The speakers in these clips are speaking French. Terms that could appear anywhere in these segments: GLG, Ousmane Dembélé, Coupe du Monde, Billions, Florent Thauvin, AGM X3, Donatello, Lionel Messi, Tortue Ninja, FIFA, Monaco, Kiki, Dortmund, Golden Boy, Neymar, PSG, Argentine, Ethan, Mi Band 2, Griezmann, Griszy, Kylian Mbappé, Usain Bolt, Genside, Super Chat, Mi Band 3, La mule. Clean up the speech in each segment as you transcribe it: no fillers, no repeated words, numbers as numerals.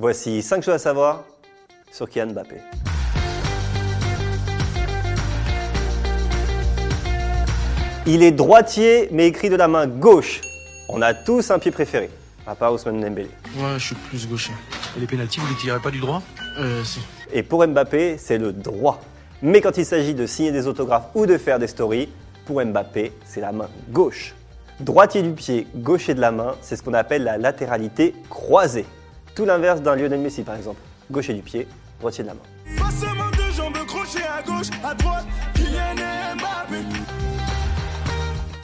Voici 5 choses à savoir sur Kylian Mbappé. Il est droitier, mais écrit de la main gauche. On a tous un pied préféré, à part Ousmane Dembélé. Ouais, je suis plus gaucher. Et les pénaltys, vous ne les tirez pas du droit ? Si. Et pour Mbappé, c'est le droit. Mais quand il s'agit de signer des autographes ou de faire des stories, pour Mbappé, c'est la main gauche. Droitier du pied, gaucher de la main, c'est ce qu'on appelle la latéralité croisée. Tout l'inverse d'un Lionel Messi, par exemple. Gaucher du pied, droitier de la main. Passement de jambes, crochet à gauche, à droite, Kylian Mbappé.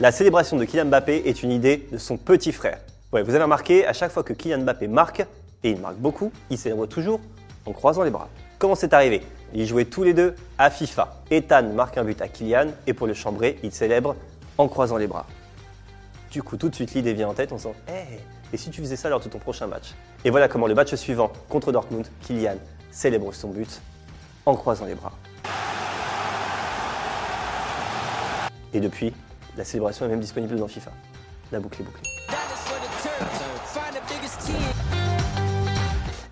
La célébration de Kylian Mbappé est une idée de son petit frère. Ouais, vous avez remarqué, à chaque fois que Kylian Mbappé marque, et il marque beaucoup, il célèbre toujours en croisant les bras. Comment c'est arrivé ? Ils jouaient tous les deux à FIFA. Ethan marque un but à Kylian et pour le chambrer, il célèbre en croisant les bras. Du coup, tout de suite, l'idée vient en tête, on se dit « Hey, et si tu faisais ça lors de ton prochain match ?» Et voilà comment le match suivant, contre Dortmund, Kylian célèbre son but en croisant les bras. Et depuis, la célébration est même disponible dans FIFA. La boucle est bouclée.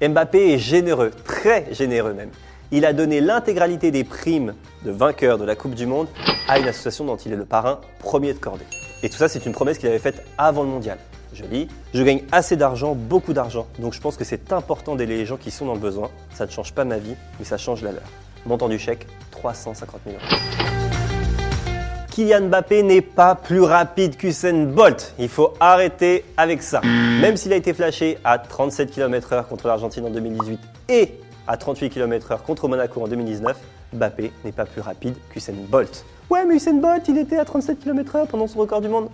Mbappé est généreux, très généreux même. Il a donné l'intégralité des primes de vainqueur de la Coupe du Monde à une association dont il est le parrain premier de cordée. Et tout ça, c'est une promesse qu'il avait faite avant le mondial. Je lis « Je gagne assez d'argent, beaucoup d'argent, donc je pense que c'est important d'aider les gens qui sont dans le besoin. Ça ne change pas ma vie, mais ça change la leur. » Montant du chèque, 350 000 euros. Kylian Mbappé n'est pas plus rapide qu'Usain Bolt. Il faut arrêter avec ça. Même s'il a été flashé à 37 km/h contre l'Argentine en 2018 et à 38 km/h contre Monaco en 2019, Mbappé n'est pas plus rapide qu'Usain Bolt. Ouais, mais Usain Bolt, il était à 37 km/h pendant son record du monde.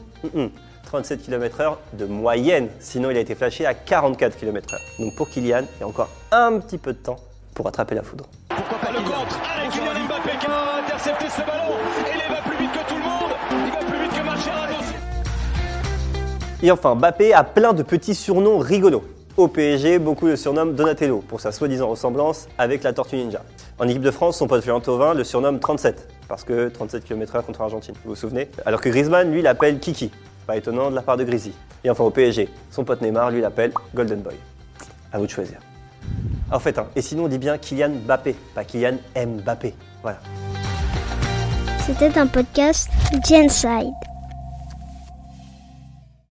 37 km/h de moyenne, sinon il a été flashé à 44 km/h. Donc pour Kylian, il y a encore un petit peu de temps pour attraper la foudre. Pourquoi pas le contre avec Kylian Mbappé qui a intercepté ce ballon et il va plus vite que tout le monde, il va plus vite que Marcherano. Et enfin, Mbappé a plein de petits surnoms rigolos. Au PSG, beaucoup le surnomment Donatello pour sa soi-disant ressemblance avec la Tortue Ninja. En équipe de France, son pote Florent Thauvin le surnomme 37, parce que 37 km/h contre l'Argentine, vous vous souvenez ? Alors que Griezmann, lui, l'appelle Kiki, pas étonnant de la part de Griszy. Et enfin au PSG, son pote Neymar, lui, l'appelle Golden Boy. À vous de choisir. En fait, et sinon on dit bien Kylian Mbappé, pas Kylian Mbappé, voilà. C'était un podcast Genside.